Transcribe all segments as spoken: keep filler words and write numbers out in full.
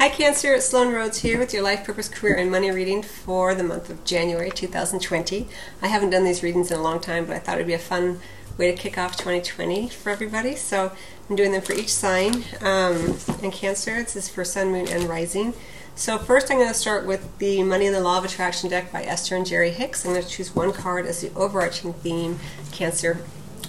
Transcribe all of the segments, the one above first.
Hi Cancer, it's Sloan Rhodes here with your Life, Purpose, Career, and Money reading for the month of January two thousand twenty. I haven't done these readings in a long time, but I thought it would be a fun way to kick off twenty twenty for everybody. So I'm doing them for each sign. Um, and Cancer, this is for Sun, Moon, and Rising. So first I'm going to start with the Money and the Law of Attraction deck by Esther and Jerry Hicks. I'm going to choose one card as the overarching theme, Cancer,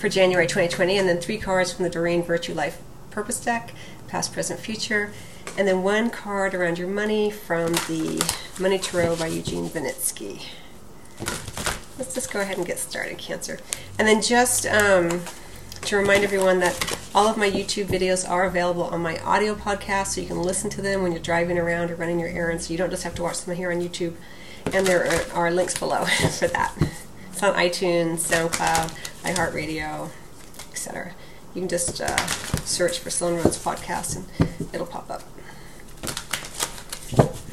for January twenty twenty, and then three cards from the Doreen Virtue Life Purpose deck, Past, Present, Future, and then one card around your money from the Money Tarot by Eugene Vinitsky. Let's just go ahead and get started, Cancer. And then just um, to remind everyone that all of my YouTube videos are available on my audio podcast, so you can listen to them when you're driving around or running your errands, so you don't just have to watch them here on YouTube. And there are, are links below for that. It's on iTunes, SoundCloud, iHeartRadio, et cetera. You can just uh, search for Sloan Rhodes Podcast and it'll pop up.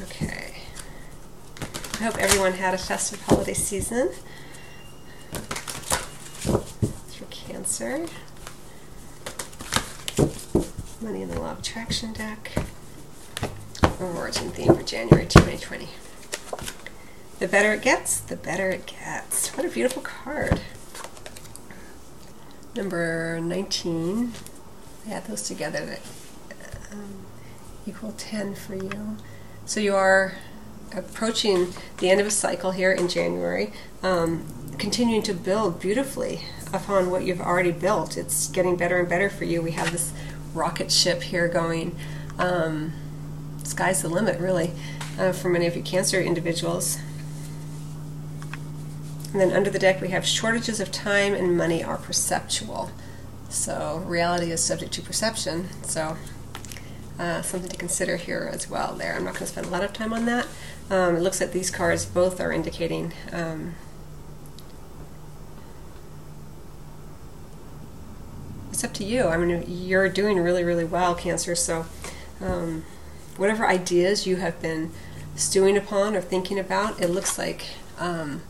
Okay. I hope everyone had a festive holiday season. For Cancer, Money in the Law of Attraction deck, overarching theme for January twenty twenty. The better it gets, the better it gets. What a beautiful card. Number nineteen, I add those together that um, equal ten for you. So you are approaching the end of a cycle here in January, um, continuing to build beautifully upon what you've already built. It's getting better and better for you. We have this rocket ship here going. Um, sky's the limit, really, uh, for many of you Cancer individuals. And then under the deck we have shortages of time and money are perceptual. So reality is subject to perception. So uh, something to consider here as well there. I'm not going to spend a lot of time on that. Um, it looks like these cards both are indicating um, it's up to you. I mean, you're doing really, really well, Cancer. So um, whatever ideas you have been stewing upon or thinking about, it looks like um,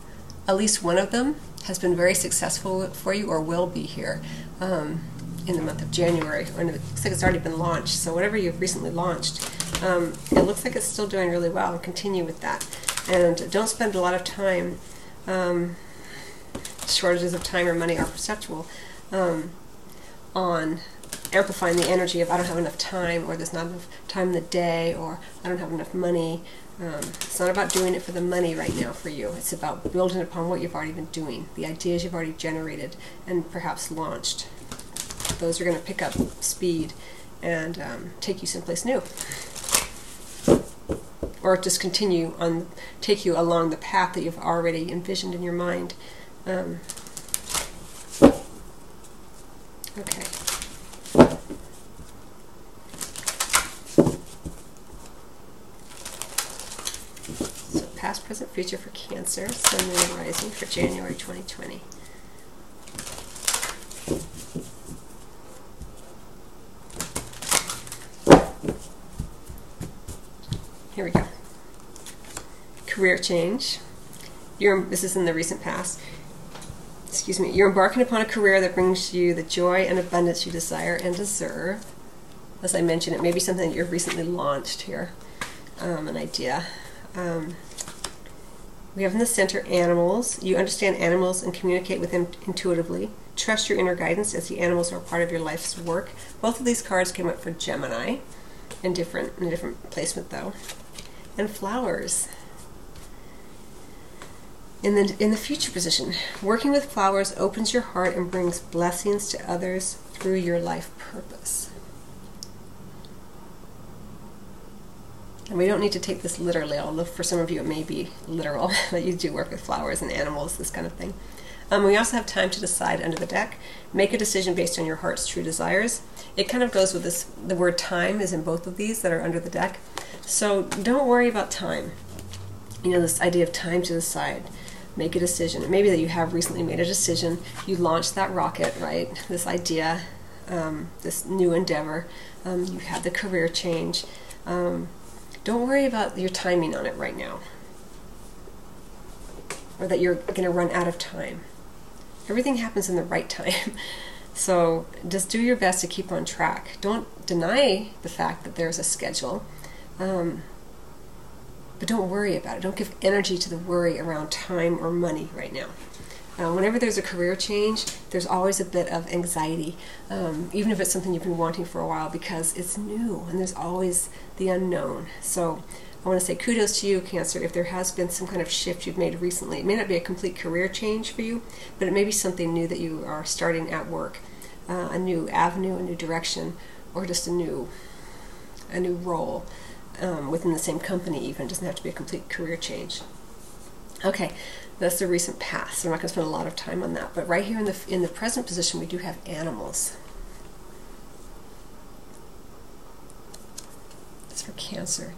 at least one of them has been very successful for you or will be here um, in the month of January. Or it looks like it's already been launched. So whatever you've recently launched, um, it looks like it's still doing really well. Continue with that. And don't spend a lot of time. Um, shortages of time or money are perceptual. Um, on amplifying the energy of I don't have enough time, or there's not enough time in the day, or I don't have enough money. Um, it's not about doing it for the money right now for you. It's about building upon what you've already been doing, the ideas you've already generated and perhaps launched. Those are going to pick up speed and um, take you someplace new, or just continue on, take you along the path that you've already envisioned in your mind. Um, okay. Past, Present, Future for Cancer, Sun, Moon, and Rising for January twenty twenty. Here we go. Career change. You're, this is in the recent past. Excuse me. You're embarking upon a career that brings you the joy and abundance you desire and deserve. As I mentioned, it may be something that you've recently launched here, um, an idea. Um, we have in the center animals. You understand animals and communicate with them intuitively. Trust your inner guidance as the animals are part of your life's work. Both of these cards came up for Gemini in, different, in a different placement though. And flowers. In the, in the future position, working with flowers opens your heart and brings blessings to others through your life purpose. And we don't need to take this literally, although for some of you it may be literal, that you do work with flowers and animals, this kind of thing. Um, we also have time to decide under the deck. Make a decision based on your heart's true desires. It kind of goes with this, the word time is in both of these that are under the deck. So don't worry about time. You know, this idea of time to decide. Make a decision. It may be that you have recently made a decision. You launched that rocket, right? This idea, um, this new endeavor. Um, you had the career change. Um, Don't worry about your timing on it right now, or that you're going to run out of time. Everything happens in the right time. So just do your best to keep on track. Don't deny the fact that there's a schedule, Um, but don't worry about it. Don't give energy to the worry around time or money right now. Uh, whenever there's a career change, there's always a bit of anxiety, um, even if it's something you've been wanting for a while, because it's new and there's always the unknown. So I want to say kudos to you, Cancer, if there has been some kind of shift you've made recently. It may not be a complete career change for you, but it may be something new that you are starting at work, uh, a new avenue, a new direction, or just a new, a new role um, within the same company even. It doesn't have to be a complete career change. Okay, that's the recent past. So I'm not going to spend a lot of time on that. But right here in the in the present position, we do have animals. That's for Cancer.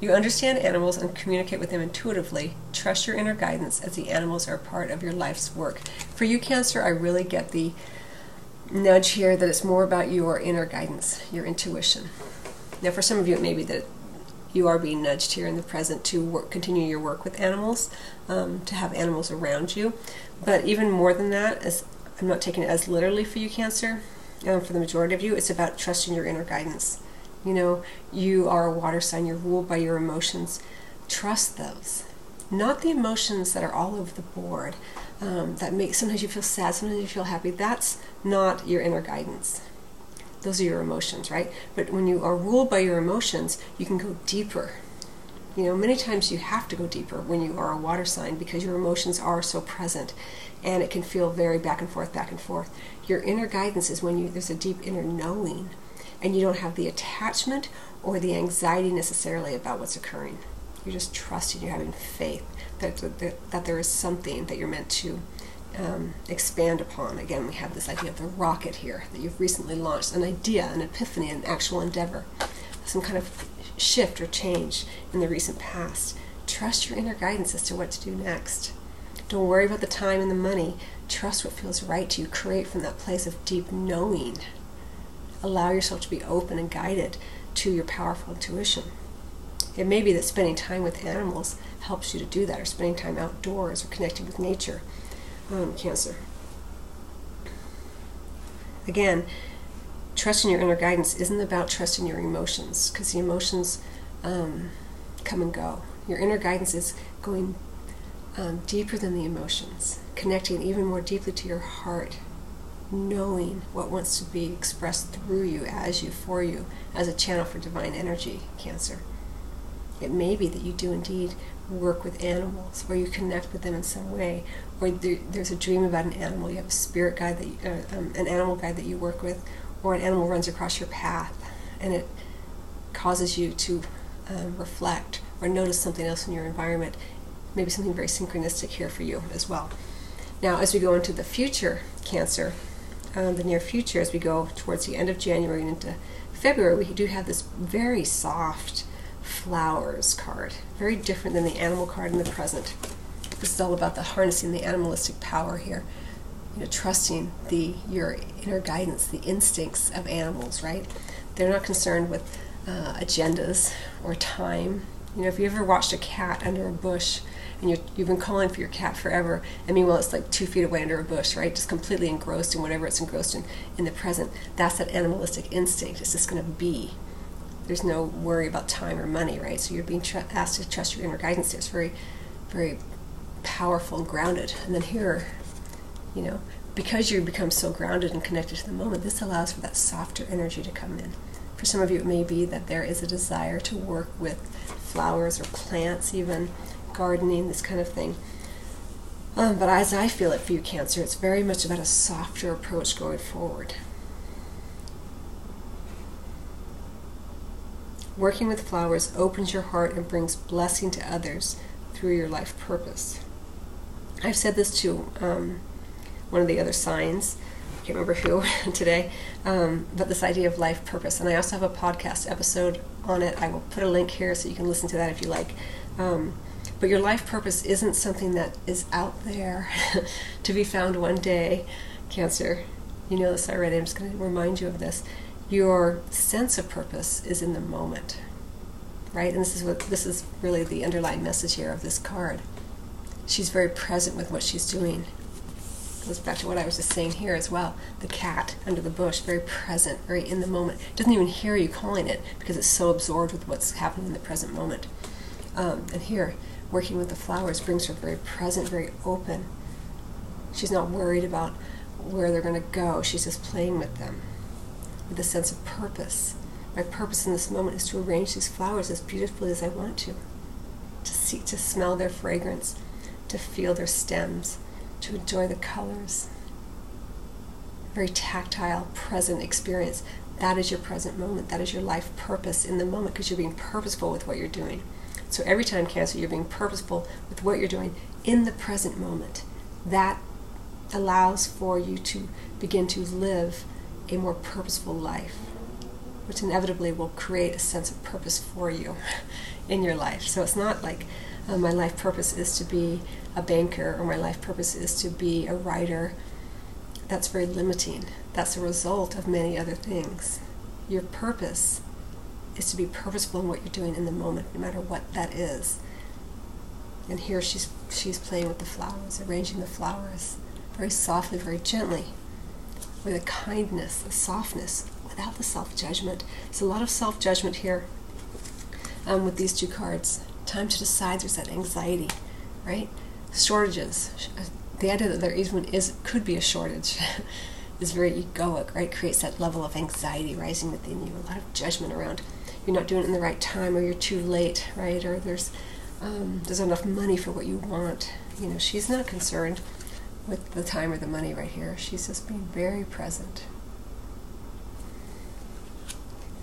You understand animals and communicate with them intuitively. Trust your inner guidance as the animals are part of your life's work. For you, Cancer, I really get the nudge here that it's more about your inner guidance, your intuition. Now, for some of you, it may be that you are being nudged here in the present to work, continue your work with animals, um, to have animals around you. But even more than that, as I'm not taking it as literally for you, Cancer, um, for the majority of you, it's about trusting your inner guidance. You know, you are a water sign, you're ruled by your emotions. Trust those. Not the emotions that are all over the board, um, that make, sometimes you feel sad, sometimes you feel happy. That's not your inner guidance. Those are your emotions, right? But when you are ruled by your emotions, you can go deeper. You know, many times you have to go deeper when you are a water sign because your emotions are so present and it can feel very back and forth, back and forth. Your inner guidance is when you there's a deep inner knowing and you don't have the attachment or the anxiety necessarily about what's occurring. You're just trusting, you're having faith that, that, that there is something that you're meant to Um, expand upon. Again, we have this idea of the rocket here that you've recently launched, an idea, an epiphany, an actual endeavor, some kind of shift or change in the recent past. Trust your inner guidance as to what to do next. Don't worry about the time and the money. Trust what feels right to you. Create from that place of deep knowing. Allow yourself to be open and guided to your powerful intuition. It may be that spending time with animals helps you to do that, or spending time outdoors, or connecting with nature. Um, cancer. Again, trusting your inner guidance isn't about trusting your emotions, because the emotions um, come and go. Your inner guidance is going um, deeper than the emotions, connecting even more deeply to your heart, knowing what wants to be expressed through you, as you, for you, as a channel for divine energy, Cancer. It may be that you do indeed work with animals, or you connect with them in some way, or there's a dream about an animal. You have a spirit guide, that you, uh, um, an animal guide that you work with, or an animal runs across your path, and it causes you to um, reflect or notice something else in your environment. Maybe something very synchronistic here for you as well. Now, as we go into the future, Cancer, um, the near future, as we go towards the end of January and into February, we do have this very soft flowers card, very different than the animal card in the present. This is all about the harnessing the animalistic power here, you know, trusting the your inner guidance, the instincts of animals, right? They're not concerned with uh, agendas or time. You know, if you ever watched a cat under a bush and you're, you've been calling for your cat forever, and meanwhile it's like two feet away under a bush, right? Just completely engrossed in whatever it's engrossed in in the present. That's that animalistic instinct. It's just going to be. There's no worry about time or money, right? So you're being tr- asked to trust your inner guidance. It's very, very powerful and grounded. And then here, you know, because you become so grounded and connected to the moment, this allows for that softer energy to come in. For some of you, it may be that there is a desire to work with flowers or plants, even gardening, this kind of thing. Um, but as I feel it for you, Cancer, it's very much about a softer approach going forward. Working with flowers opens your heart and brings blessing to others through your life purpose. I've said this to um, one of the other signs, I can't remember who today, um, but this idea of life purpose. And I also have a podcast episode on it. I will put a link here so you can listen to that if you like. Um, but your life purpose isn't something that is out there to be found one day. Cancer, you know this already. I'm just going to remind you of this. Your sense of purpose is in the moment, right? And this is what this is really the underlying message here of this card. She's very present with what she's doing. goes back to what I was just saying here as well. The cat under the bush, very present, very in the moment. Doesn't even hear you calling it because it's so absorbed with what's happening in the present moment. Um, and here, working with the flowers brings her very present, very open. She's not worried about where they're going to go. She's just playing with them with a sense of purpose. My purpose in this moment is to arrange these flowers as beautifully as I want to. To see, to smell their fragrance, to feel their stems, to enjoy the colors. Very tactile, present experience. That is your present moment. That is your life purpose in the moment, because you're being purposeful with what you're doing. So every time, Cancer, you're being purposeful with what you're doing in the present moment. That allows for you to begin to live a more purposeful life, which inevitably will create a sense of purpose for you in your life. So it's not like uh, my life purpose is to be a banker or my life purpose is to be a writer. That's very limiting. That's a result of many other things. Your purpose is to be purposeful in what you're doing in the moment, no matter what that is. And here she's she's playing with the flowers, arranging the flowers very softly, very gently, with a kindness, a softness, without the self-judgment. There's a lot of self-judgment here um, with these two cards. Time to decide, there's that anxiety, right? Shortages. The idea that there even is, could be a shortage is very egoic, right? Creates that level of anxiety rising within you, a lot of judgment around you're not doing it in the right time, or you're too late, right? Or there's um, there's enough money for what you want. You know, she's not concerned with the time or the money right here. She's just being very present.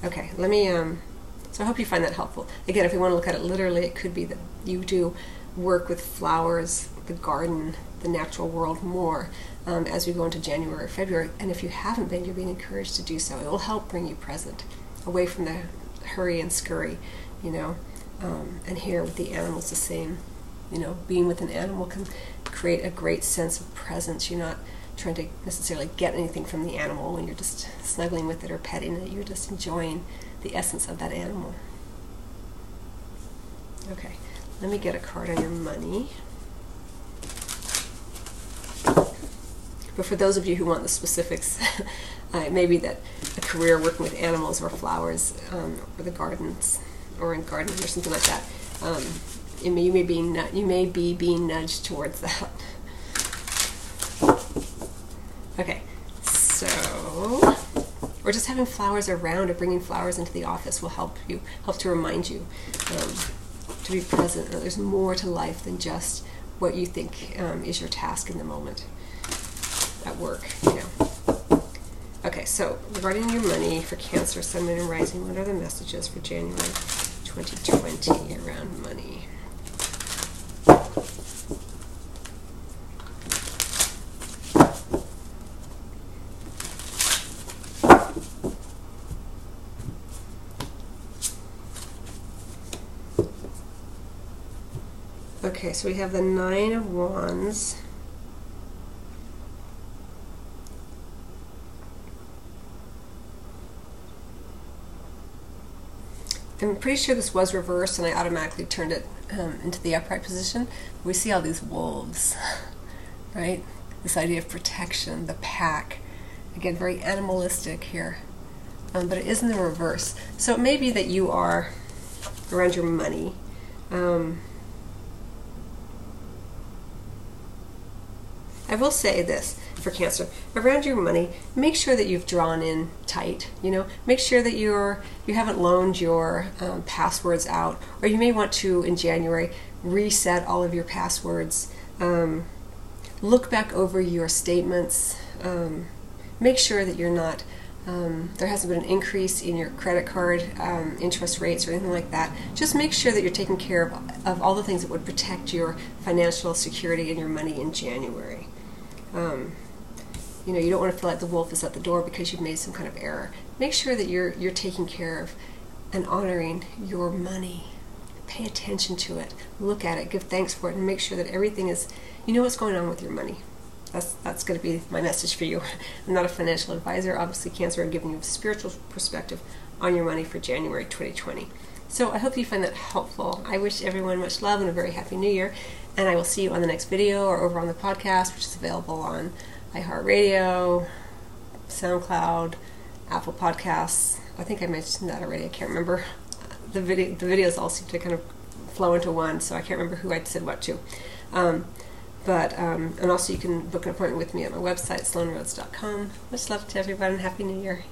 Okay, let me, um, so I hope you find that helpful. Again, if you want to look at it literally, it could be that you do work with flowers, the garden, the natural world more um, as we go into January or February. And if you haven't been, you're being encouraged to do so. It will help bring you present, away from the hurry and scurry, you know. Um, and here with the animals, the same. You know, being with an animal can create a great sense of presence. You're not trying to necessarily get anything from the animal when you're just snuggling with it or petting it. You're just enjoying the essence of that animal. Okay, let me get a card on your money. But for those of you who want the specifics, uh, it may be that a career working with animals or flowers um, or the gardens or in gardening or something like that, um, You may, you, may be, you may be being nudged towards that. Okay, so, or just having flowers around or bringing flowers into the office will help you, help to remind you um, to be present. There's more to life than just what you think um, is your task in the moment at work, you know. Okay, so regarding your money for Cancer, Sun, Moon, and Rising, what are the messages for January twenty twenty around money? Okay, so we have the Nine of Wands. I'm pretty sure this was reversed and I automatically turned it um, into the upright position. We see all these wolves, right? This idea of protection, the pack. Again, very animalistic here. Um, but it is in the reverse. So it may be that you are, around your money, um, I will say this for Cancer, around your money, make sure that you've drawn in tight, you know, make sure that you're, you haven't loaned your um, passwords out, or you may want to, in January, reset all of your passwords, um, look back over your statements, um, make sure that you're not, um, there hasn't been an increase in your credit card um, interest rates or anything like that. Just make sure that you're taking care of, of all the things that would protect your financial security and your money in January. Um, you know, you don't want to feel like the wolf is at the door because you've made some kind of error. Make sure that you're you're taking care of and honoring your money. Pay attention to it. Look at it. Give thanks for it, and make sure that everything is. You know what's going on with your money. That's that's going to be my message for you. I'm not a financial advisor, obviously, Cancer. I'm giving you a spiritual perspective on your money for January twenty twenty. So I hope you find that helpful. I wish everyone much love and a very happy new year. And I will see you on the next video or over on the podcast, which is available on iHeartRadio, SoundCloud, Apple Podcasts. I think I mentioned that already. I can't remember. The video, the videos all seem to kind of flow into one, so I can't remember who I said what to. Um, but um, and also you can book an appointment with me at my website, sloan rhodes dot com. Much love to everyone, and Happy New Year.